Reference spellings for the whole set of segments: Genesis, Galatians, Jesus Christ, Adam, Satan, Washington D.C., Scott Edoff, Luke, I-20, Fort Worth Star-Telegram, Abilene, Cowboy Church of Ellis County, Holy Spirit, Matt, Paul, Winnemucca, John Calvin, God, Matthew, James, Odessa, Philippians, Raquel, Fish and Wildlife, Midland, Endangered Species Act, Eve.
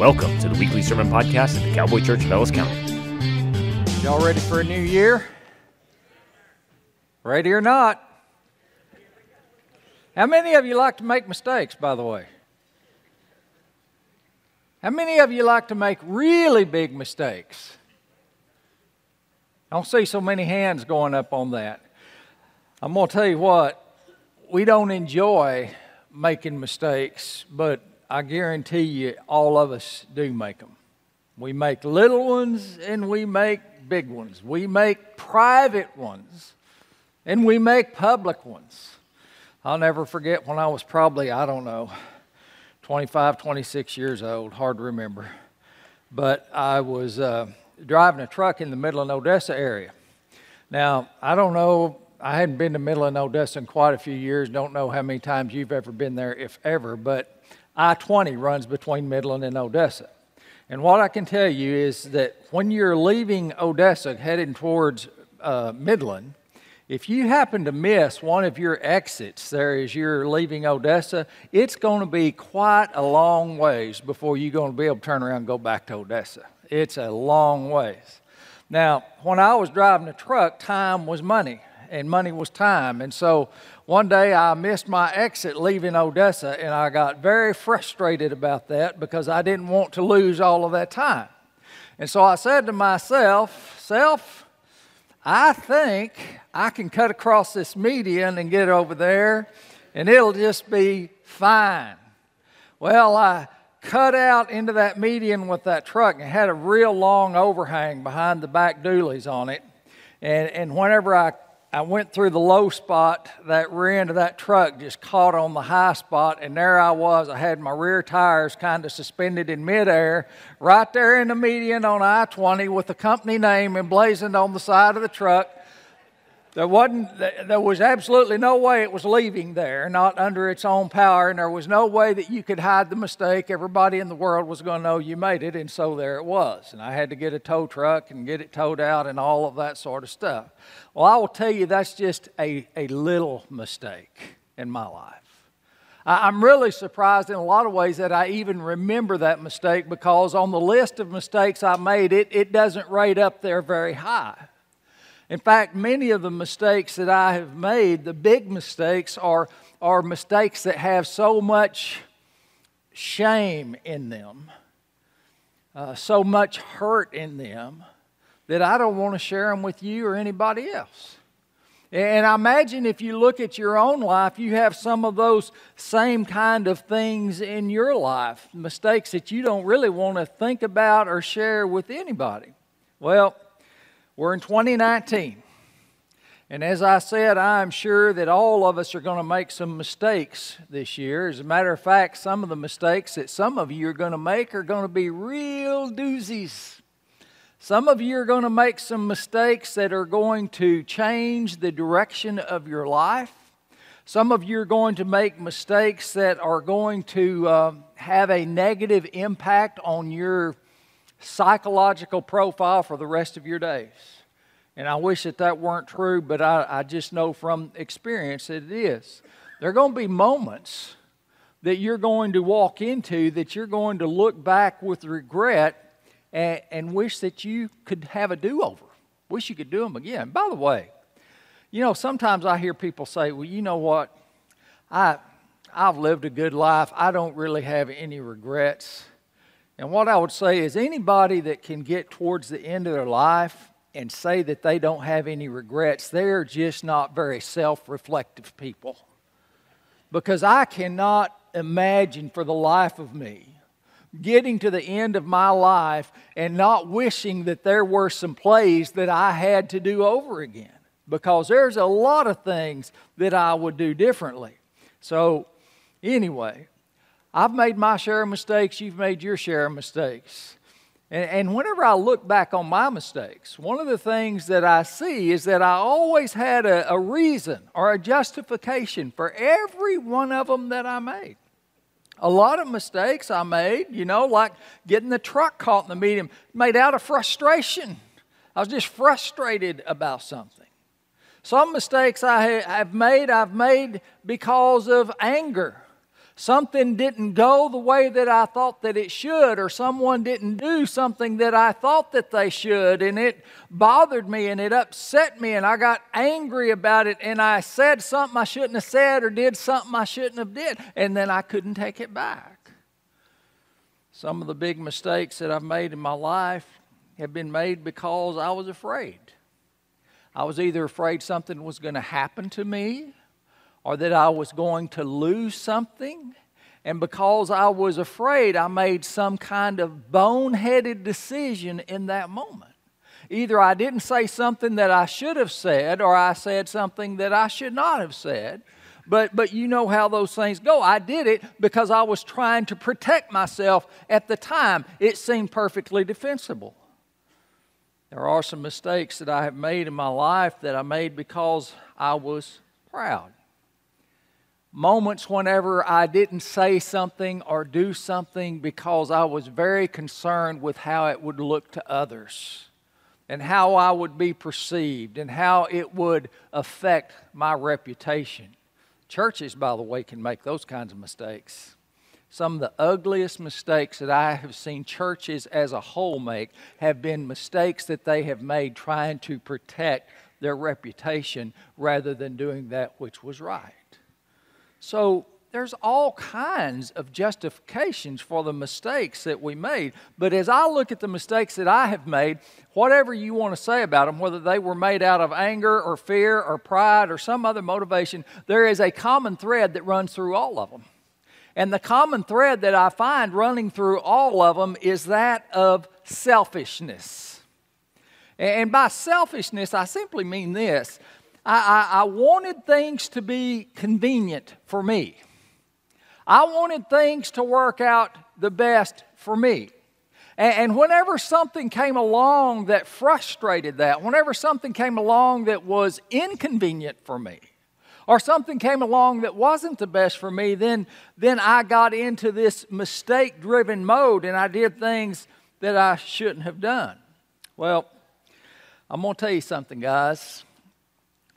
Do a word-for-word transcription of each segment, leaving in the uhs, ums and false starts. Welcome to the weekly sermon podcast at the Cowboy Church of Ellis County. Y'all ready for a new year? Ready or not? How many of you like to make mistakes, by the way? How many of you like to make really big mistakes? I don't see so many hands going up on that. I'm going to tell you what, we don't enjoy making mistakes, but I guarantee you all of us do make them. We make little ones and we make big ones. We make private ones and we make public ones. I'll never forget when I was probably, I don't know, twenty-five, twenty-six years old, hard to remember. But I was uh, driving a truck in the Midland, Odessa area. Now, I don't know, I hadn't been to Midland, Odessa in quite a few years. Don't know how many times you've ever been there, if ever, but I twenty runs between Midland and Odessa. And what I can tell you is that when you're leaving Odessa heading towards uh, Midland, if you happen to miss one of your exits there as you're leaving Odessa, it's going to be quite a long ways before you're going to be able to turn around and go back to Odessa. It's a long ways. Now, when I was driving a truck, time was money, and money was time. And so one day I missed my exit leaving Odessa, and I got very frustrated about that because I didn't want to lose all of that time. And so I said to myself, self, I think I can cut across this median and get over there, and it'll just be fine. Well, I cut out into that median with that truck and had a real long overhang behind the back doolies on it. And, and whenever I, I went through the low spot, that rear end of that truck just caught on the high spot, and there I was. I had my rear tires kind of suspended in midair, right there in the median on I twenty with the company name emblazoned on the side of the truck. There wasn't, there was absolutely no way it was leaving there, not under its own power, and there was no way that you could hide the mistake. Everybody in the world was going to know you made it, and so there it was. And I had to get a tow truck and get it towed out and all of that sort of stuff. Well, I will tell you, that's just a, a little mistake in my life. I, I'm really surprised in a lot of ways that I even remember that mistake, because on the list of mistakes I made, it, it doesn't rate up there very high. In fact, many of the mistakes that I have made, the big mistakes, are, are mistakes that have so much shame in them, uh, so much hurt in them, that I don't want to share them with you or anybody else. And I imagine if you look at your own life, you have some of those same kind of things in your life, mistakes that you don't really want to think about or share with anybody. Well, we're in twenty nineteen, and as I said, I'm sure that all of us are going to make some mistakes this year. As a matter of fact, some of the mistakes that some of you are going to make are going to be real doozies. Some of you are going to make some mistakes that are going to change the direction of your life. Some of you are going to make mistakes that are going to uh, have a negative impact on your psychological profile for the rest of your days. And I wish that that weren't true, but I, I just know from experience that it is. There are going to be moments that you're going to walk into that you're going to look back with regret and, and wish that you could have a do-over. Wish you could do them again. By the way, you know, sometimes I hear people say, well, you know what? I, I've lived a good life. I don't really have any regrets. And what I would say is, anybody that can get towards the end of their life and say that they don't have any regrets, they're just not very self-reflective people. Because I cannot imagine for the life of me getting to the end of my life and not wishing that there were some plays that I had to do over again. Because there's a lot of things that I would do differently. So, anyway, I've made my share of mistakes, you've made your share of mistakes. And, and whenever I look back on my mistakes, one of the things that I see is that I always had a, a reason or a justification for every one of them that I made. A lot of mistakes I made, you know, like getting the truck caught in the median, made out of frustration. I was just frustrated about something. Some mistakes I have made, I've made because of anger. something didn't go the way that I thought that it should, or someone didn't do something that I thought that they should, and it bothered me and it upset me and I got angry about it and I said something I shouldn't have said or did something I shouldn't have did, and then I couldn't take it back. Some of the big mistakes that I've made in my life have been made because I was afraid. I was either afraid something was going to happen to me, or that I was going to lose something. And because I was afraid, I made some kind of boneheaded decision in that moment. Either I didn't say something that I should have said, or I said something that I should not have said. But, but you know how those things go. I did it because I was trying to protect myself at the time. It seemed perfectly defensible. There are some mistakes that I have made in my life that I made because I was proud. Moments whenever I didn't say something or do something because I was very concerned with how it would look to others and how I would be perceived and how it would affect my reputation. Churches, by the way, can make those kinds of mistakes. Some of the ugliest mistakes that I have seen churches as a whole make have been mistakes that they have made trying to protect their reputation rather than doing that which was right. So there's all kinds of justifications for the mistakes that we made. But as I look at the mistakes that I have made, whatever you want to say about them, whether they were made out of anger or fear or pride or some other motivation, there is a common thread that runs through all of them. And the common thread that I find running through all of them is that of selfishness. And by selfishness, I simply mean this. I, I, I wanted things to be convenient for me. I wanted things to work out the best for me. And, and whenever something came along that frustrated that, whenever something came along that was inconvenient for me, or something came along that wasn't the best for me, then, then I got into this mistake-driven mode and I did things that I shouldn't have done. Well, I'm going to tell you something, guys.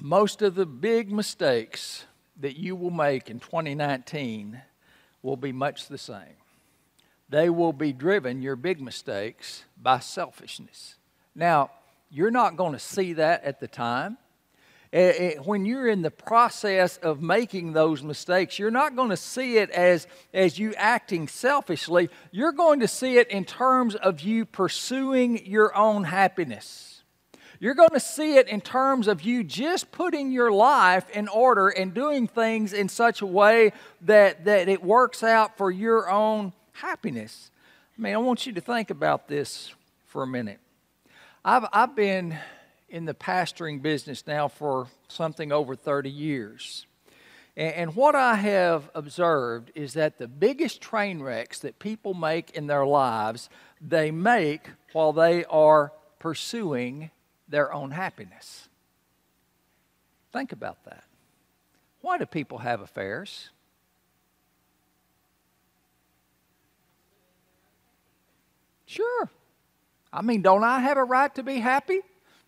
Most of the big mistakes that you will make in twenty nineteen will be much the same. They will be driven, your big mistakes, by selfishness. Now, you're not going to see that at the time. It, it, when you're in the process of making those mistakes, you're not going to see it as, as you acting selfishly. You're going to see it in terms of you pursuing your own happiness. You're going to see it in terms of you just putting your life in order and doing things in such a way that, that it works out for your own happiness. I mean, I want you to think about this for a minute. I've, I've been in the pastoring business now for something over thirty years. And, and what I have observed is that the biggest train wrecks that people make in their lives, they make while they are pursuing their own happiness. Think about that. Why do people have affairs? Sure. I mean, don't I have a right to be happy?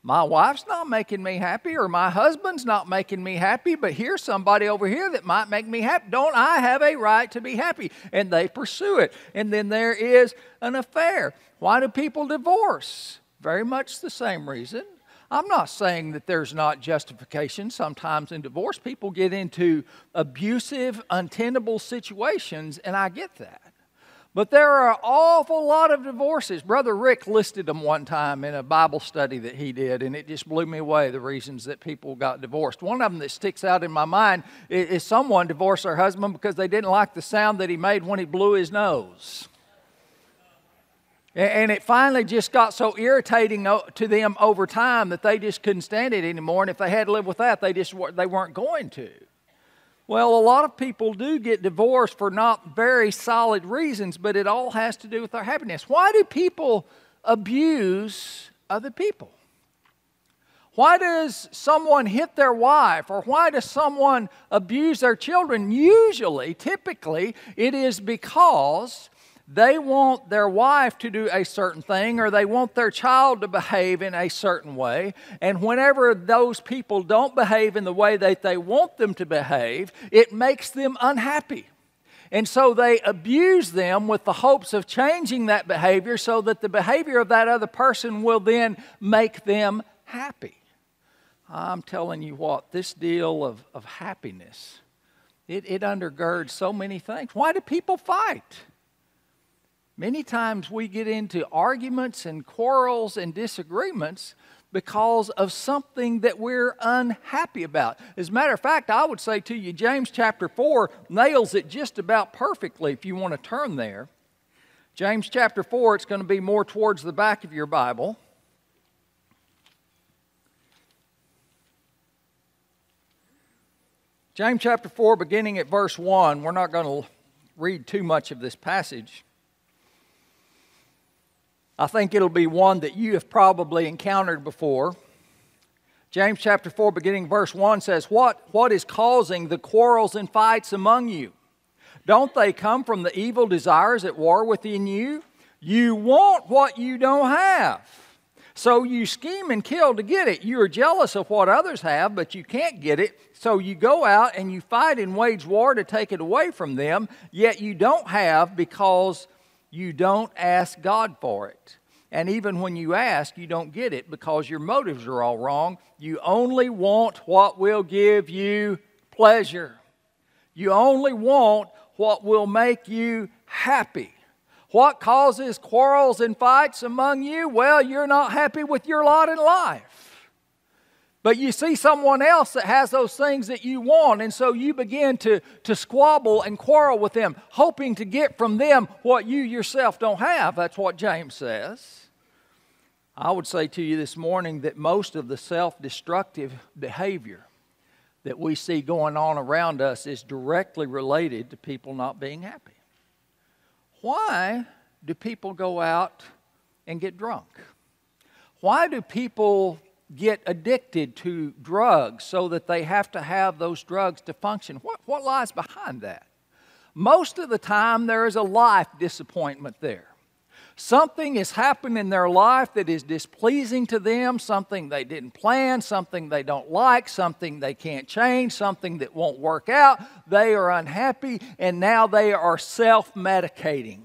My wife's not making me happy, or my husband's not making me happy, but here's somebody over here that might make me happy. Don't I have a right to be happy? And they pursue it. And then there is an affair. Why do people divorce? Very much the same reason. I'm not saying that there's not justification. Sometimes in divorce, people get into abusive, untenable situations, and I get that. But there are an awful lot of divorces. Brother Rick listed them one time in a Bible study that he did, and it just blew me away, the reasons that people got divorced. One of them that sticks out in my mind is someone divorced their husband because they didn't like the sound that he made when he blew his nose. And it finally just got so irritating to them over time that they just couldn't stand it anymore. And if they had to live with that, they just they weren't going to. Well, a lot of people do get divorced for not very solid reasons, but it all has to do with their happiness. Why do people abuse other people? Why does someone hit their wife, or why does someone abuse their children? Usually, typically, it is because they want their wife to do a certain thing, or they want their child to behave in a certain way. And whenever those people don't behave in the way that they want them to behave, it makes them unhappy. And so they abuse them with the hopes of changing that behavior so that the behavior of that other person will then make them happy. I'm telling you what, this deal of, of happiness, it, it undergirds so many things. Why do people fight? Many times we get into arguments and quarrels and disagreements because of something that we're unhappy about. As a matter of fact, I would say to you, James chapter four nails it just about perfectly if you want to turn there. James chapter four, it's going to be more towards the back of your Bible. James chapter four, beginning at verse one. We're not going to read too much of this passage. I think it'll be one that you have probably encountered before. James chapter four, beginning verse one says, What, what is causing the quarrels and fights among you? Don't they come from the evil desires at war within you? You want what you don't have, so you scheme and kill to get it. You are jealous of what others have, but you can't get it. So you go out and you fight and wage war to take it away from them, yet you don't have because you don't ask God for it. And even when you ask, you don't get it because your motives are all wrong. You only want what will give you pleasure. You only want what will make you happy. What causes quarrels and fights among you? Well, you're not happy with your lot in life. But you see someone else that has those things that you want, and so you begin to, to squabble and quarrel with them, hoping to get from them what you yourself don't have. That's what James says. I would say to you this morning that most of the self-destructive behavior that we see going on around us is directly related to people not being happy. Why do people go out and get drunk? Why do people get addicted to drugs so that they have to have those drugs to function? What, what lies behind that? Most of the time there is a life disappointment there. Something has happened in their life that is displeasing to them, something they didn't plan, something they don't like, something they can't change, something that won't work out. They are unhappy, and now they are self-medicating,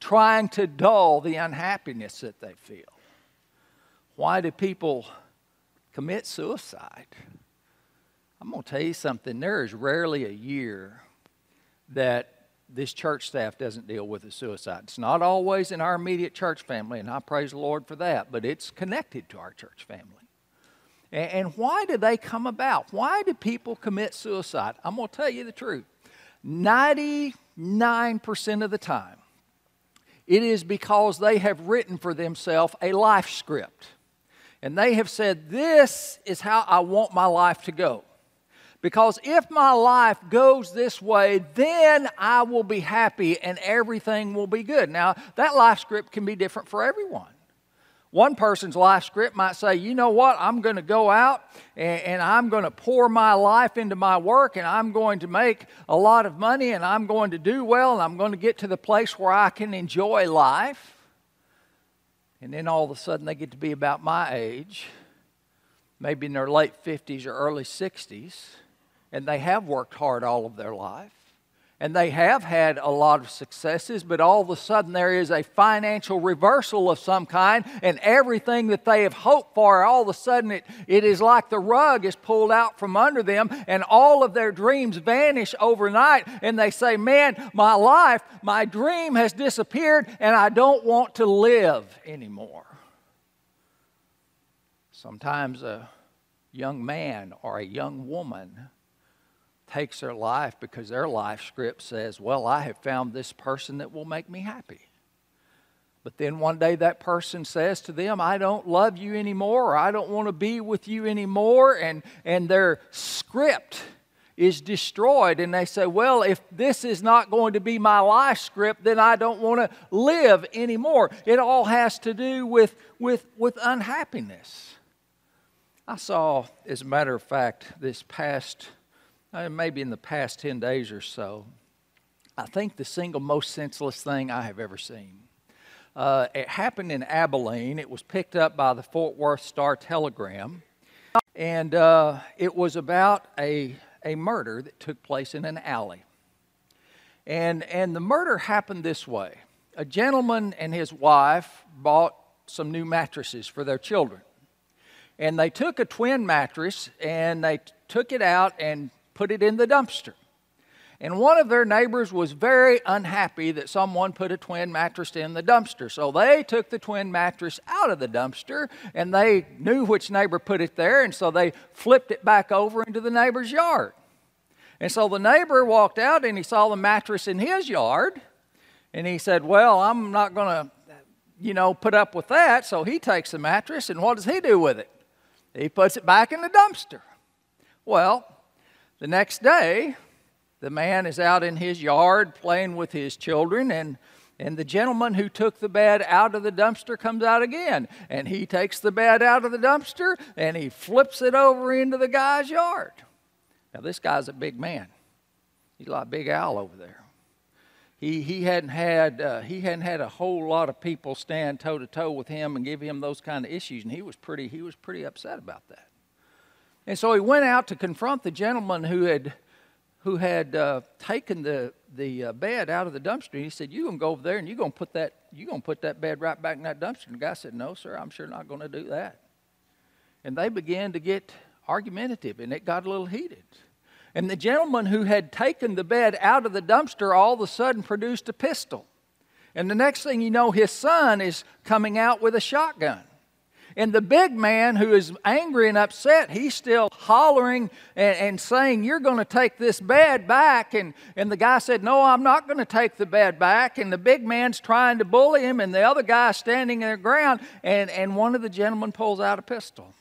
trying to dull the unhappiness that they feel. Why do people commit suicide? I'm going to tell you something. There is rarely a year that this church staff doesn't deal with a suicide. It's not always in our immediate church family, and I praise the Lord for that, but it's connected to our church family. And why do they come about? Why do people commit suicide? I'm going to tell you the truth. ninety-nine percent of the time, it is because they have written for themselves a life script. And they have said, this is how I want my life to go. Because if my life goes this way, then I will be happy and everything will be good. Now, that life script can be different for everyone. One person's life script might say, you know what, I'm going to go out and, and I'm going to pour my life into my work, and I'm going to make a lot of money, and I'm going to do well, and I'm going to get to the place where I can enjoy life. And then all of a sudden they get to be about my age, maybe in their late fifties or early sixties. And they have worked hard all of their life, and they have had a lot of successes, but all of a sudden there is a financial reversal of some kind, and everything that they have hoped for, all of a sudden it, it is like the rug is pulled out from under them, and all of their dreams vanish overnight, and they say, man, my life, my dream has disappeared, and I don't want to live anymore. Sometimes a young man or a young woman takes their life because their life script says, well, I have found this person that will make me happy. But then one day that person says to them, I don't love you anymore, or I don't want to be with you anymore, and, and their script is destroyed, and they say, well, if this is not going to be my life script, then I don't want to live anymore. It all has to do with, with, with unhappiness. I saw, as a matter of fact, this past Uh, maybe in the past ten days or so, I think the single most senseless thing I have ever seen. Uh, it happened in Abilene. It was picked up by the Fort Worth Star-Telegram. And uh, it was about a, a murder that took place in an alley. And, and the murder happened this way. A gentleman and his wife bought some new mattresses for their children. And they took a twin mattress and they took it out and put it in the dumpster. And one of their neighbors was very unhappy that someone put a twin mattress in the dumpster. So they took the twin mattress out of the dumpster, and they knew which neighbor put it there, and so they flipped it back over into the neighbor's yard. And so the neighbor walked out, and he saw the mattress in his yard, and he said, well, I'm not going to, you know, put up with that. So he takes the mattress, and what does he do with it? He puts it back in the dumpster. Well, the next day, the man is out in his yard playing with his children, and, and the gentleman who took the bed out of the dumpster comes out again. And he takes the bed out of the dumpster, and he flips it over into the guy's yard. Now, this guy's a big man. He's like Big Al over there. He, he, hadn't had, uh, he hadn't had a whole lot of people stand toe-to-toe with him and give him those kind of issues, and he was pretty, he was pretty upset about that. And so he went out to confront the gentleman who had... who had uh, taken the, the uh, bed out of the dumpster. And he said, you're going to go over there and you're going to put that you're going to put that bed right back in that dumpster. And the guy said, no, sir, I'm sure not going to do that. And they began to get argumentative, and it got a little heated. And the gentleman who had taken the bed out of the dumpster all of a sudden produced a pistol. And the next thing you know, his son is coming out with a shotgun. And the big man who is angry and upset, he's still hollering and, and saying, you're going to take this bed back. And, and the guy said, no, I'm not going to take the bed back. And the big man's trying to bully him, and the other guy's standing in the ground. And, and one of the gentlemen pulls out a pistol.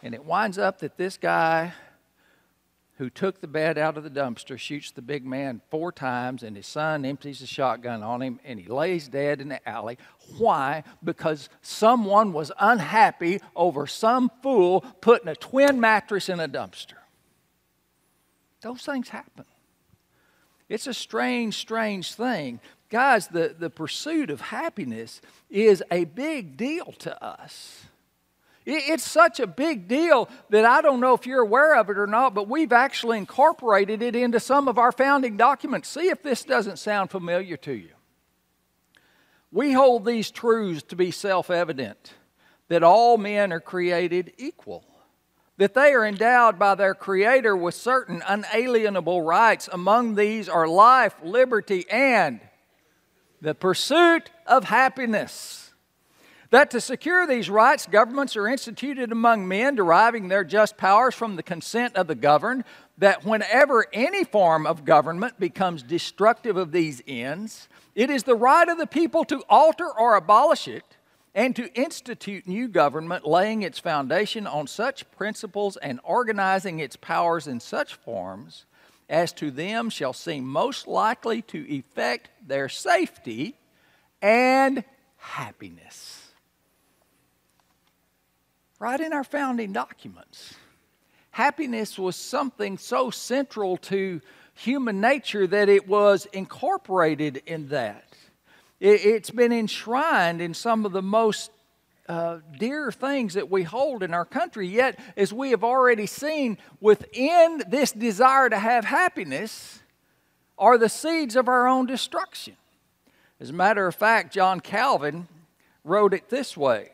And it winds up that this guy who took the bed out of the dumpster shoots the big man four times, and his son empties the shotgun on him, and he lays dead in the alley. Why? Because someone was unhappy over some fool putting a twin mattress in a dumpster. Those things happen. It's a strange, strange thing. Guys, the, the pursuit of happiness is a big deal to us. It's such a big deal that I don't know if you're aware of it or not, but we've actually incorporated it into some of our founding documents. See if this doesn't sound familiar to you. We hold these truths to be self-evident, that all men are created equal, that they are endowed by their Creator with certain unalienable rights. Among these are life, liberty, and the pursuit of happiness. That to secure these rights, governments are instituted among men, deriving their just powers from the consent of the governed. That whenever any form of government becomes destructive of these ends, it is the right of the people to alter or abolish it, and to institute new government, laying its foundation on such principles and organizing its powers in such forms as to them shall seem most likely to effect their safety and happiness. Right in our founding documents, happiness was something so central to human nature that it was incorporated in that. It, it's been enshrined in some of the most uh, dear things that we hold in our country. Yet, as we have already seen, within this desire to have happiness are the seeds of our own destruction. As a matter of fact, John Calvin wrote it this way.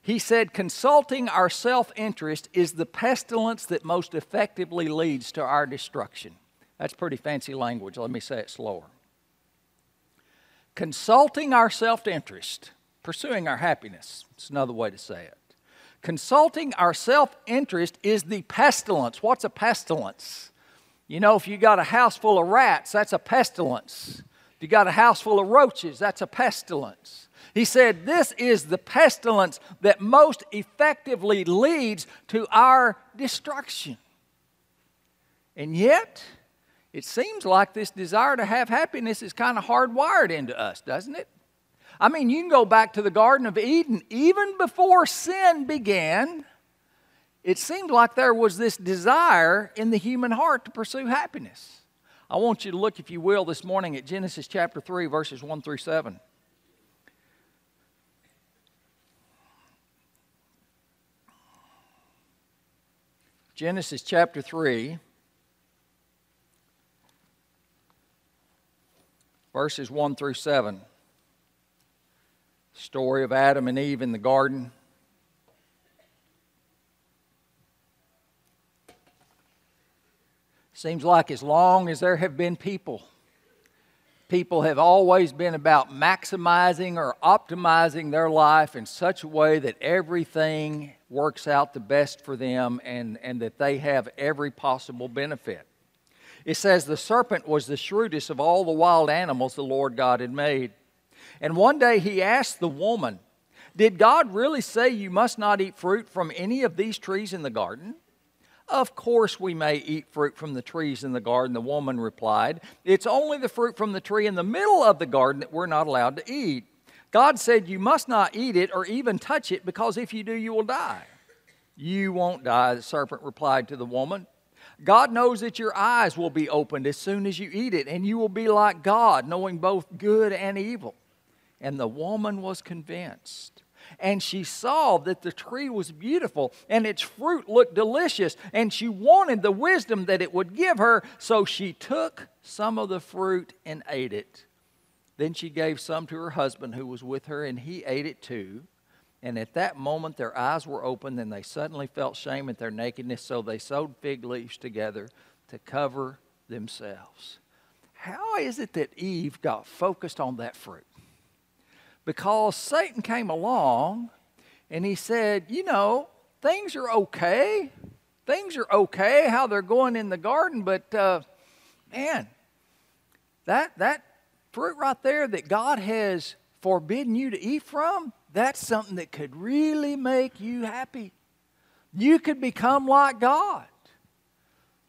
He said, consulting our self-interest is the pestilence that most effectively leads to our destruction. That's pretty fancy language. Let me say it slower. Consulting our self-interest, pursuing our happiness. It's another way to say it. Consulting our self-interest is the pestilence. What's a pestilence? You know, if you got a house full of rats, that's a pestilence. If you got a house full of roaches, that's a pestilence. He said, this is the pestilence that most effectively leads to our destruction. And yet, it seems like this desire to have happiness is kind of hardwired into us, doesn't it? I mean, you can go back to the Garden of Eden. Even before sin began, it seemed like there was this desire in the human heart to pursue happiness. I want you to look, if you will, this morning at Genesis chapter three, verses one through seven. Genesis chapter three, verses one through seven. Story of Adam and Eve in the garden. Seems like as long as there have been people, people have always been about maximizing or optimizing their life in such a way that everything works out the best for them and, and that they have every possible benefit. It says, the serpent was the shrewdest of all the wild animals the Lord God had made. And one day he asked the woman, did God really say you must not eat fruit from any of these trees in the garden? Of course we may eat fruit from the trees in the garden, the woman replied. It's only the fruit from the tree in the middle of the garden that we're not allowed to eat. God said you must not eat it or even touch it, because if you do, you will die. You won't die, the serpent replied to the woman. God knows that your eyes will be opened as soon as you eat it, and you will be like God, knowing both good and evil. And the woman was convinced, and she saw that the tree was beautiful, and its fruit looked delicious, and she wanted the wisdom that it would give her, so she took some of the fruit and ate it. Then she gave some to her husband who was with her, and he ate it too. And at that moment their eyes were opened, and they suddenly felt shame at their nakedness, so they sewed fig leaves together to cover themselves. How is it that Eve got focused on that fruit? Because Satan came along and he said, you know, things are okay. Things are okay how they're going in the garden, but uh, man, that, that fruit right there that God has forbidden you to eat from, that's something that could really make you happy. You could become like God.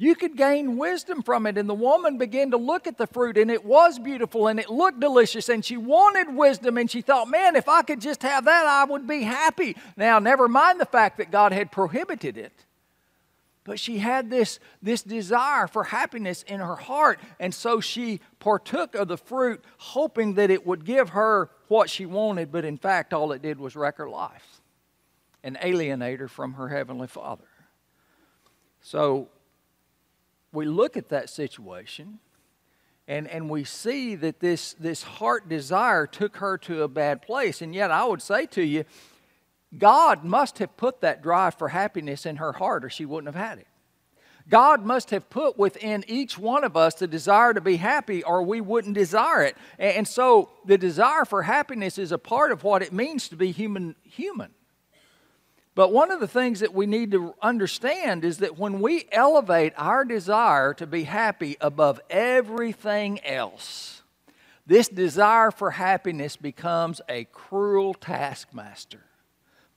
You could gain wisdom from it. And the woman began to look at the fruit, and it was beautiful, and it looked delicious, and she wanted wisdom, and she thought, man, if I could just have that, I would be happy. Now, never mind the fact that God had prohibited it, but she had this, this desire for happiness in her heart, and so she partook of the fruit, hoping that it would give her what she wanted, but in fact, all it did was wreck her life and alienate her from her Heavenly Father. So we look at that situation, and, and we see that this, this heart desire took her to a bad place. And yet I would say to you, God must have put that drive for happiness in her heart, or she wouldn't have had it. God must have put within each one of us the desire to be happy, or we wouldn't desire it. And, and so the desire for happiness is a part of what it means to be human human. But one of the things that we need to understand is that when we elevate our desire to be happy above everything else, this desire for happiness becomes a cruel taskmaster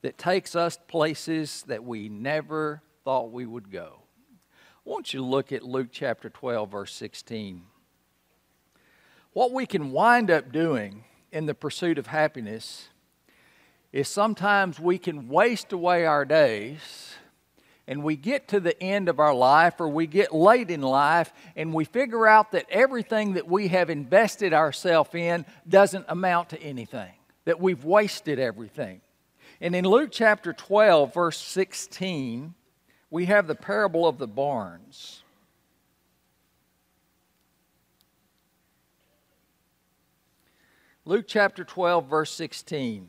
that takes us places that we never thought we would go. I want you to look at Luke chapter twelve, verse sixteen. What we can wind up doing in the pursuit of happiness is sometimes we can waste away our days, and we get to the end of our life, or we get late in life, and we figure out that everything that we have invested ourselves in doesn't amount to anything, that we've wasted everything. And in Luke chapter twelve, verse sixteen, we have the parable of the barns. Luke chapter twelve, verse sixteen.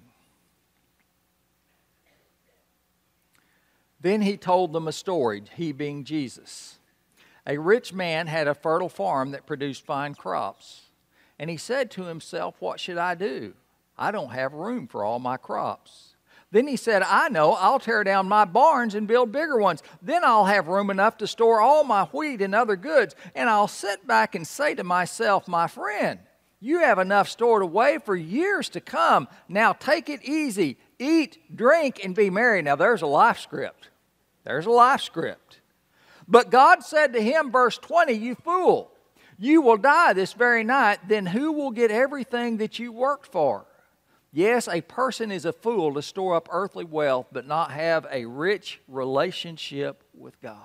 Then he told them a story, he being Jesus. A rich man had a fertile farm that produced fine crops. And he said to himself, what should I do? I don't have room for all my crops. Then he said, I know, I'll tear down my barns and build bigger ones. Then I'll have room enough to store all my wheat and other goods. And I'll sit back and say to myself, my friend, you have enough stored away for years to come. Now take it easy, eat, drink, and be merry. Now there's a life script. There's a life script. But God said to him, verse twenty, you fool, you will die this very night. Then who will get everything that you worked for? Yes, a person is a fool to store up earthly wealth, but not have a rich relationship with God.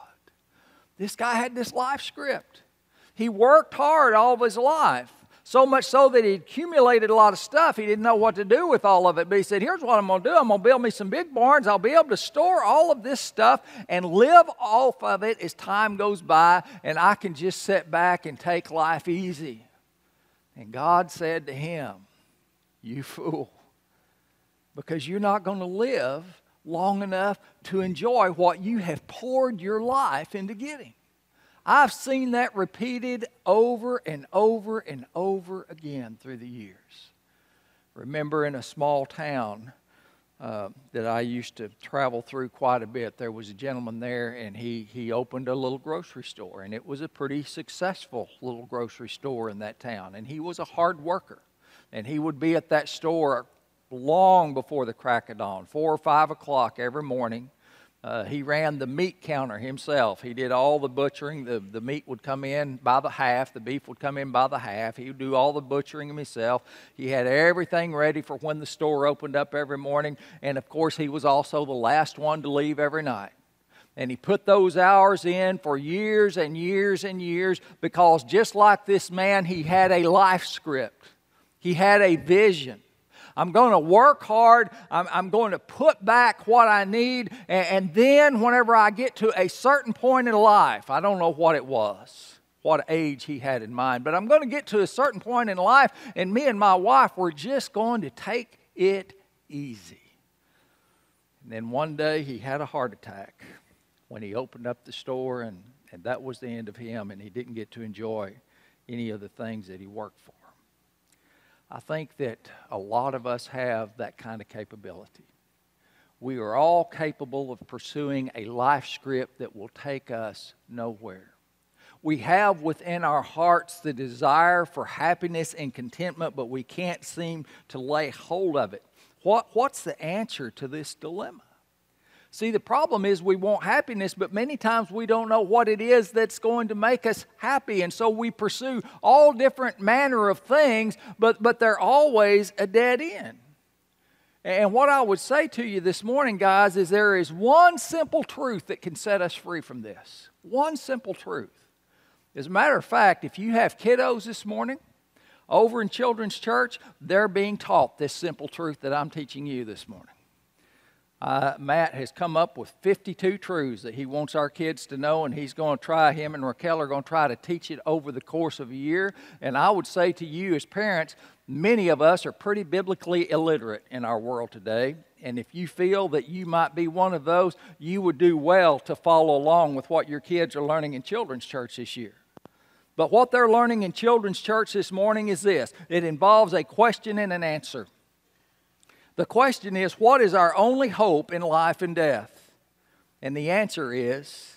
This guy had this life script. He worked hard all of his life, so much so that he accumulated a lot of stuff. He didn't know what to do with all of it. But he said, here's what I'm going to do. I'm going to build me some big barns. I'll be able to store all of this stuff and live off of it as time goes by. And I can just sit back and take life easy. And God said to him, "You fool, because you're not going to live long enough to enjoy what you have poured your life into getting." I've seen that repeated over and over and over again through the years. Remember in a small town uh, that I used to travel through quite a bit, there was a gentleman there, and he, he opened a little grocery store, and it was a pretty successful little grocery store in that town, and he was a hard worker, and he would be at that store long before the crack of dawn, four or five o'clock every morning. Uh, he ran the meat counter himself. He did all the butchering. The, the meat would come in by the half. The beef would come in by the half. He would do all the butchering himself. He had everything ready for when the store opened up every morning. And, of course, he was also the last one to leave every night. And he put those hours in for years and years and years because just like this man, he had a life script. He had a vision. I'm going to work hard. I'm, I'm going to put back what I need. And, and then whenever I get to a certain point in life, I don't know what it was, what age he had in mind, but I'm going to get to a certain point in life, and me and my wife were just going to take it easy. And then one day he had a heart attack when he opened up the store, and, and that was the end of him, and he didn't get to enjoy any of the things that he worked for. I think that a lot of us have that kind of capability. We are all capable of pursuing a life script that will take us nowhere. We have within our hearts the desire for happiness and contentment, but we can't seem to lay hold of it. What, what's the answer to this dilemma? See, the problem is we want happiness, but many times we don't know what it is that's going to make us happy. And so we pursue all different manner of things, but, but they're always a dead end. And what I would say to you this morning, guys, is there is one simple truth that can set us free from this. One simple truth. As a matter of fact, if you have kiddos this morning, over in Children's Church, they're being taught this simple truth that I'm teaching you this morning. Uh, Matt has come up with fifty-two truths that he wants our kids to know, and he's going to try, him and Raquel are going to try to teach it over the course of a year. And I would say to you as parents, many of us are pretty biblically illiterate in our world today. And if you feel that you might be one of those, you would do well to follow along with what your kids are learning in Children's Church this year. But what they're learning in Children's Church this morning is this. It involves a question and an answer. The question is, what is our only hope in life and death? And the answer is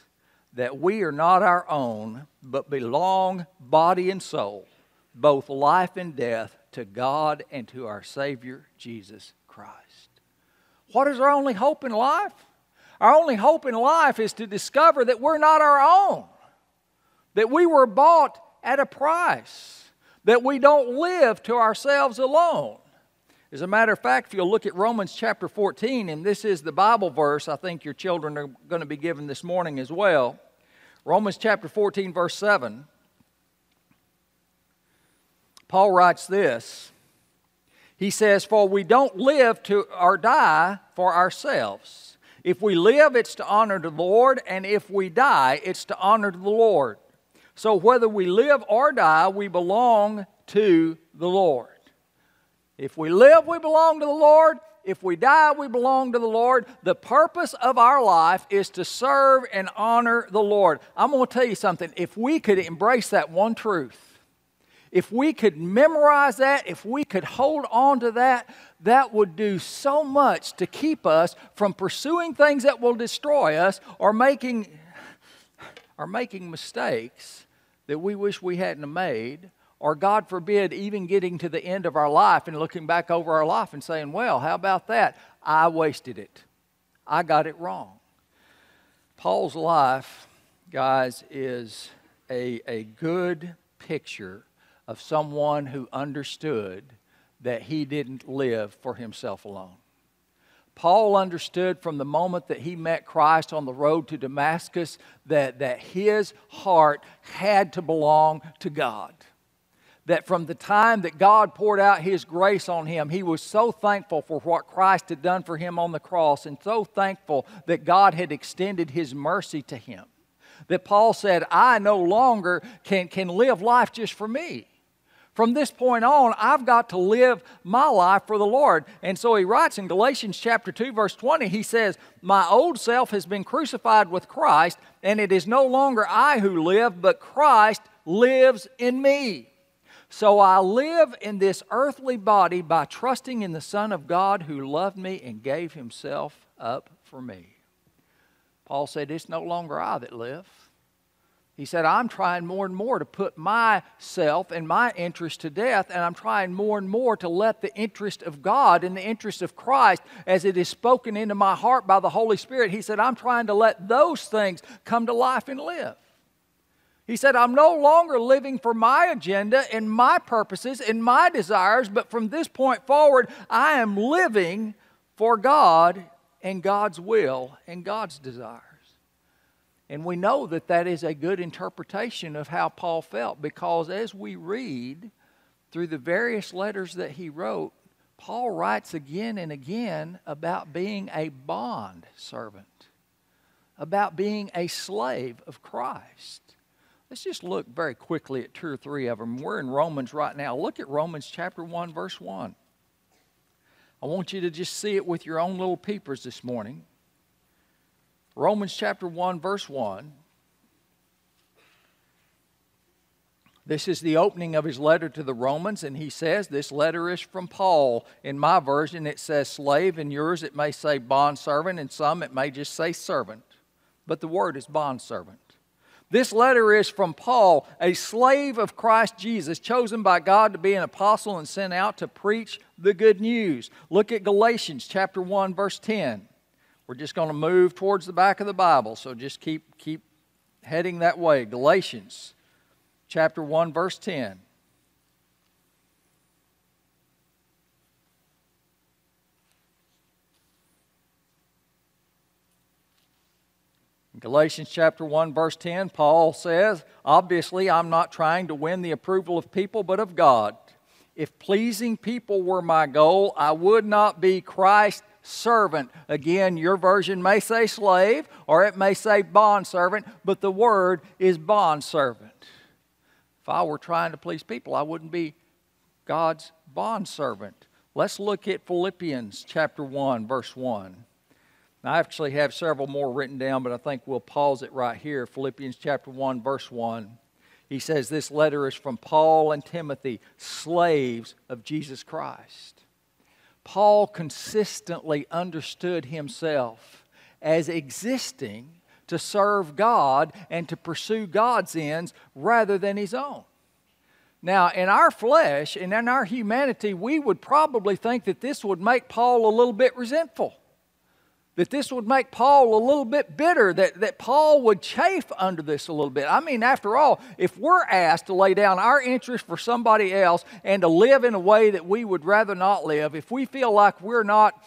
that we are not our own, but belong, body and soul, both life and death, to God and to our Savior, Jesus Christ. What is our only hope in life? Our only hope in life is to discover that we're not our own, that we were bought at a price, that we don't live to ourselves alone. As a matter of fact, if you'll look at Romans chapter fourteen, and this is the Bible verse I think your children are going to be given this morning as well. Romans chapter fourteen, verse seven. Paul writes this. He says, "For we don't live to or die for ourselves. If we live, it's to honor the Lord, and if we die, it's to honor the Lord. So whether we live or die, we belong to the Lord." If we live, we belong to the Lord. If we die, we belong to the Lord. The purpose of our life is to serve and honor the Lord. I'm going to tell you something. If we could embrace that one truth, if we could memorize that, if we could hold on to that, that would do so much to keep us from pursuing things that will destroy us or making, or making mistakes that we wish we hadn't made. Or, God forbid, even getting to the end of our life and looking back over our life and saying, well, how about that? I wasted it. I got it wrong. Paul's life, guys, is a, a good picture of someone who understood that he didn't live for himself alone. Paul understood from the moment that he met Christ on the road to Damascus that, that his heart had to belong to God. That from the time that God poured out His grace on him, he was so thankful for what Christ had done for him on the cross and so thankful that God had extended His mercy to him. That Paul said, I no longer can, can live life just for me. From this point on, I've got to live my life for the Lord. And so he writes in Galatians chapter two, verse twenty, he says, "My old self has been crucified with Christ, and it is no longer I who live, but Christ lives in me. So I live in this earthly body by trusting in the Son of God who loved me and gave himself up for me." Paul said, it's no longer I that live. He said, I'm trying more and more to put myself and my interest to death, and I'm trying more and more to let the interest of God and the interest of Christ, as it is spoken into my heart by the Holy Spirit, he said, I'm trying to let those things come to life and live. He said, I'm no longer living for my agenda and my purposes and my desires, but from this point forward, I am living for God and God's will and God's desires. And we know that that is a good interpretation of how Paul felt, because as we read through the various letters that he wrote, Paul writes again and again about being a bond servant, about being a slave of Christ. Let's just look very quickly at two or three of them. We're in Romans right now. Look at Romans chapter one, verse one. I want you to just see it with your own little peepers this morning. Romans chapter one, verse one. This is the opening of his letter to the Romans, and he says, this letter is from Paul. In my version, it says slave. In yours, it may say bondservant. In some, it may just say servant. But the word is bondservant. This letter is from Paul, a slave of Christ Jesus, chosen by God to be an apostle and sent out to preach the good news. Look at Galatians chapter one, verse ten. We're just going to move towards the back of the Bible, so just keep, keep heading that way. Galatians chapter one, verse ten. Galatians chapter one, verse ten, Paul says, obviously, I'm not trying to win the approval of people, but of God. If pleasing people were my goal, I would not be Christ's servant. Again, your version may say slave, or it may say bondservant, but the word is bondservant. If I were trying to please people, I wouldn't be God's bondservant. Let's look at Philippians chapter one, verse one. Now, I actually have several more written down, but I think we'll pause it right here. Philippians chapter one, verse one. He says, this letter is from Paul and Timothy, slaves of Jesus Christ. Paul consistently understood himself as existing to serve God and to pursue God's ends rather than his own. Now, in our flesh and in our humanity, we would probably think that this would make Paul a little bit resentful, that this would make Paul a little bit bitter, that, that Paul would chafe under this a little bit. I mean, after all, if we're asked to lay down our interest for somebody else and to live in a way that we would rather not live, if we feel like we're not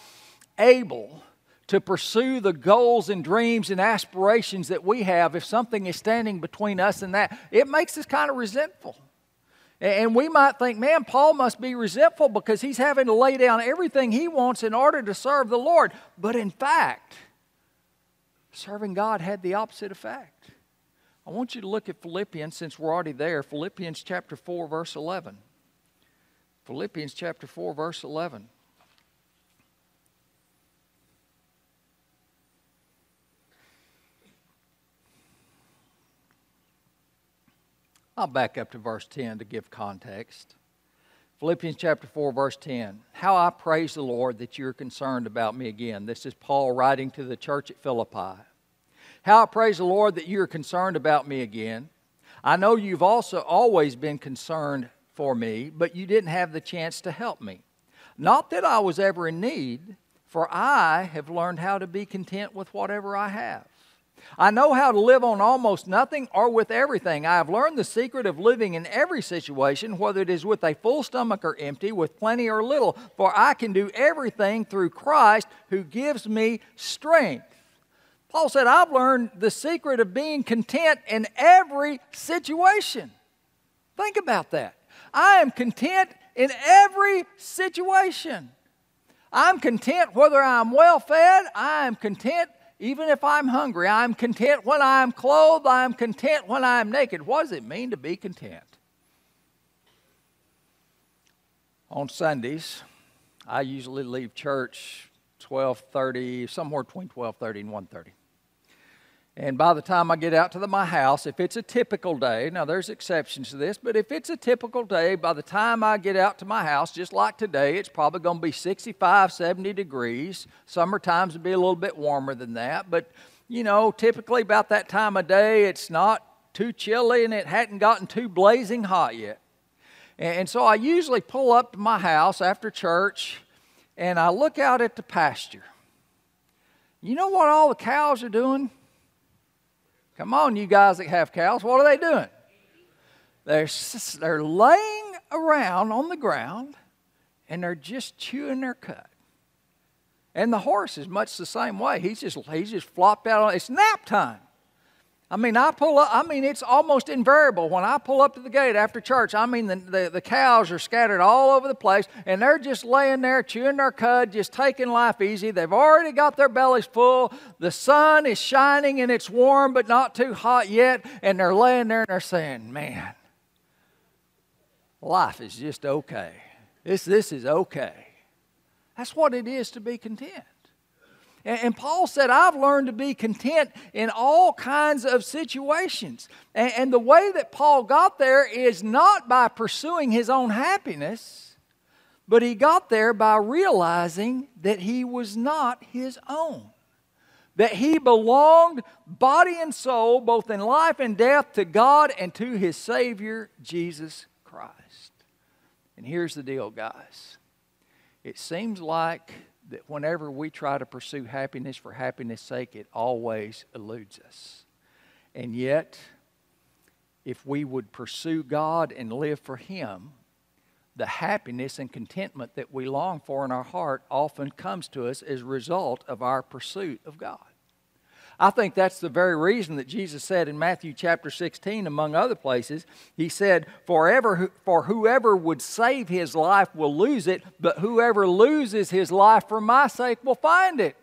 able to pursue the goals and dreams and aspirations that we have, if something is standing between us and that, it makes us kind of resentful. And we might think, man, Paul must be resentful because he's having to lay down everything he wants in order to serve the Lord. But in fact, serving God had the opposite effect. I want you to look at Philippians, since we're already there. Philippians chapter four, verse eleven. Philippians chapter four, verse eleven. I'll back up to verse ten to give context. Philippians chapter four, verse ten. How I praise the Lord that you're concerned about me again. This is Paul writing to the church at Philippi. How I praise the Lord that you're concerned about me again. I know you've also always been concerned for me, but you didn't have the chance to help me. Not that I was ever in need, for I have learned how to be content with whatever I have. I know how to live on almost nothing or with everything. I have learned the secret of living in every situation, whether it is with a full stomach or empty, with plenty or little, for I can do everything through Christ who gives me strength. Paul said, I've learned the secret of being content in every situation. Think about that. I am content in every situation. I'm content whether I'm well fed. I am content even if I'm hungry. I'm content when I'm clothed. I'm content when I'm naked. What does it mean to be content? On Sundays, I usually leave church twelve thirty, somewhere between twelve thirty and one thirty. And by the time I get out to the, my house, if it's a typical day, now there's exceptions to this, but if it's a typical day, by the time I get out to my house, just like today, it's probably going to be sixty-five, seventy degrees. Summer times would be a little bit warmer than that. But, you know, typically about that time of day, it's not too chilly and it hadn't gotten too blazing hot yet. And so I usually pull up to my house after church and I look out at the pasture. You know what all the cows are doing? Come on, you guys that have cows, what are they doing? They're, they're laying around on the ground, and they're just chewing their cud. And the horse is much the same way. He's just, he's just flopped out on, it's nap time. I mean, I pull up, I mean, it's almost invariable. When I pull up to the gate after church, I mean, the, the, the cows are scattered all over the place, and they're just laying there, chewing their cud, just taking life easy. They've already got their bellies full. The sun is shining, and it's warm, but not too hot yet, and they're laying there, and they're saying, man, life is just okay. This, this is okay. That's what it is to be content. And Paul said, I've learned to be content in all kinds of situations. And the way that Paul got there is not by pursuing his own happiness, but he got there by realizing that he was not his own. That he belonged, body and soul, both in life and death, to God and to his Savior, Jesus Christ. And here's the deal, guys. It seems like that whenever we try to pursue happiness for happiness' sake, it always eludes us. And yet, if we would pursue God and live for Him, the happiness and contentment that we long for in our heart often comes to us as a result of our pursuit of God. I think that's the very reason that Jesus said in Matthew chapter sixteen, among other places, he said, Forever, for whoever would save his life will lose it, but whoever loses his life for my sake will find it.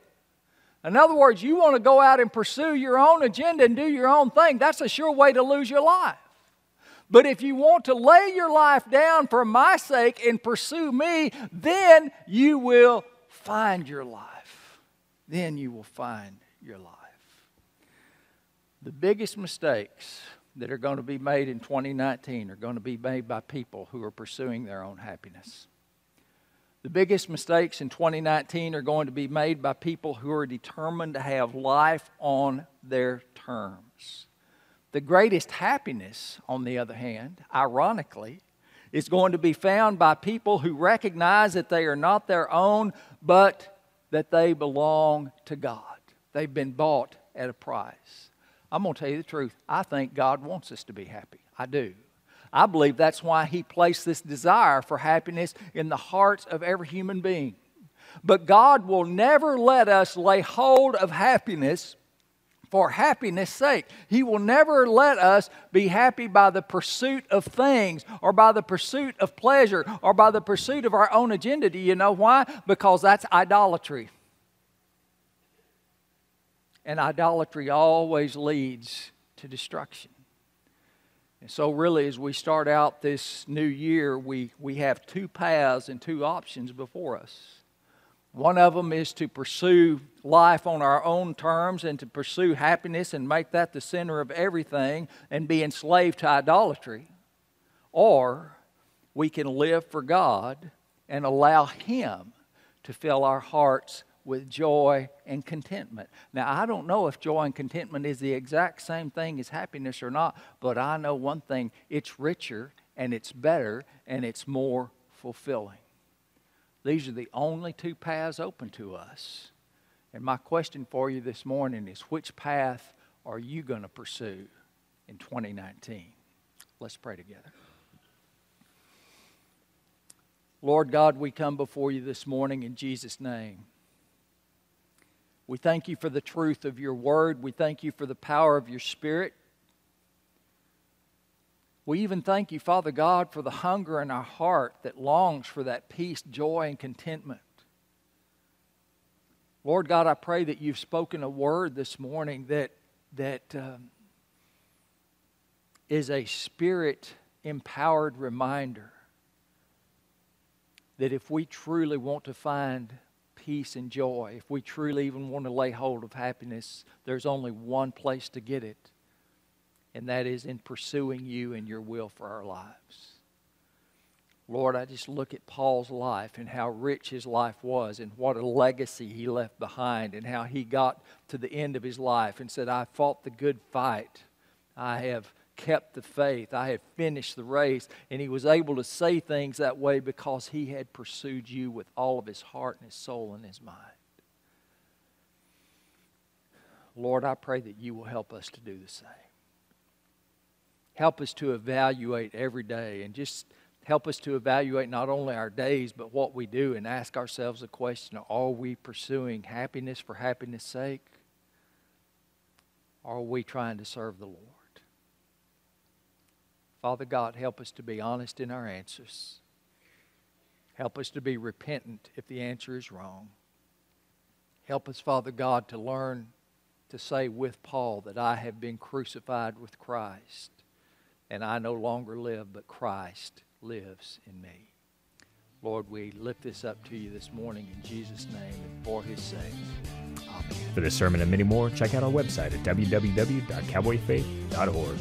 In other words, you want to go out and pursue your own agenda and do your own thing. That's a sure way to lose your life. But if you want to lay your life down for my sake and pursue me, then you will find your life. Then you will find your life. The biggest mistakes that are going to be made in twenty nineteen are going to be made by people who are pursuing their own happiness. The biggest mistakes in twenty nineteen are going to be made by people who are determined to have life on their terms. The greatest happiness, on the other hand, ironically, is going to be found by people who recognize that they are not their own, but that they belong to God. They've been bought at a price. I'm going to tell you the truth. I think God wants us to be happy. I do. I believe that's why He placed this desire for happiness in the hearts of every human being. But God will never let us lay hold of happiness for happiness' sake. He will never let us be happy by the pursuit of things or by the pursuit of pleasure or by the pursuit of our own agenda. Do you know why? Because that's idolatry. And idolatry always leads to destruction. And so really, as we start out this new year, we, we have two paths and two options before us. One of them is to pursue life on our own terms and to pursue happiness and make that the center of everything and be enslaved to idolatry. Or we can live for God and allow Him to fill our hearts with joy and contentment. Now, I don't know if joy and contentment is the exact same thing as happiness or not, but I know one thing, it's richer and it's better and it's more fulfilling. These are the only two paths open to us. And my question for you this morning is, which path are you going to pursue in twenty nineteen? Let's pray together. Lord God, we come before you this morning in Jesus' name. We thank you for the truth of your word. We thank you for the power of your spirit. We even thank you, Father God, for the hunger in our heart that longs for that peace, joy, and contentment. Lord God, I pray that you've spoken a word this morning that, that um, is a spirit-empowered reminder that if we truly want to find peace and joy, if we truly even want to lay hold of happiness, there's only one place to get it, and that is in pursuing you and your will for our lives. Lord, I just look at Paul's life and how rich his life was and what a legacy he left behind and how he got to the end of his life and said, I fought the good fight. I have kept the faith. I have finished the race. And he was able to say things that way because he had pursued you with all of his heart and his soul and his mind. Lord, I pray that you will help us to do the same. Help us to evaluate every day and just help us to evaluate not only our days but what we do, and ask ourselves the question, are we pursuing happiness for happiness' sake? Or are we trying to serve the Lord? Father God, help us to be honest in our answers. Help us to be repentant if the answer is wrong. Help us, Father God, to learn to say with Paul that I have been crucified with Christ. And I no longer live, but Christ lives in me. Lord, we lift this up to you this morning in Jesus' name and for his sake. Amen. For this sermon and many more, check out our website at w w w dot cowboy faith dot org.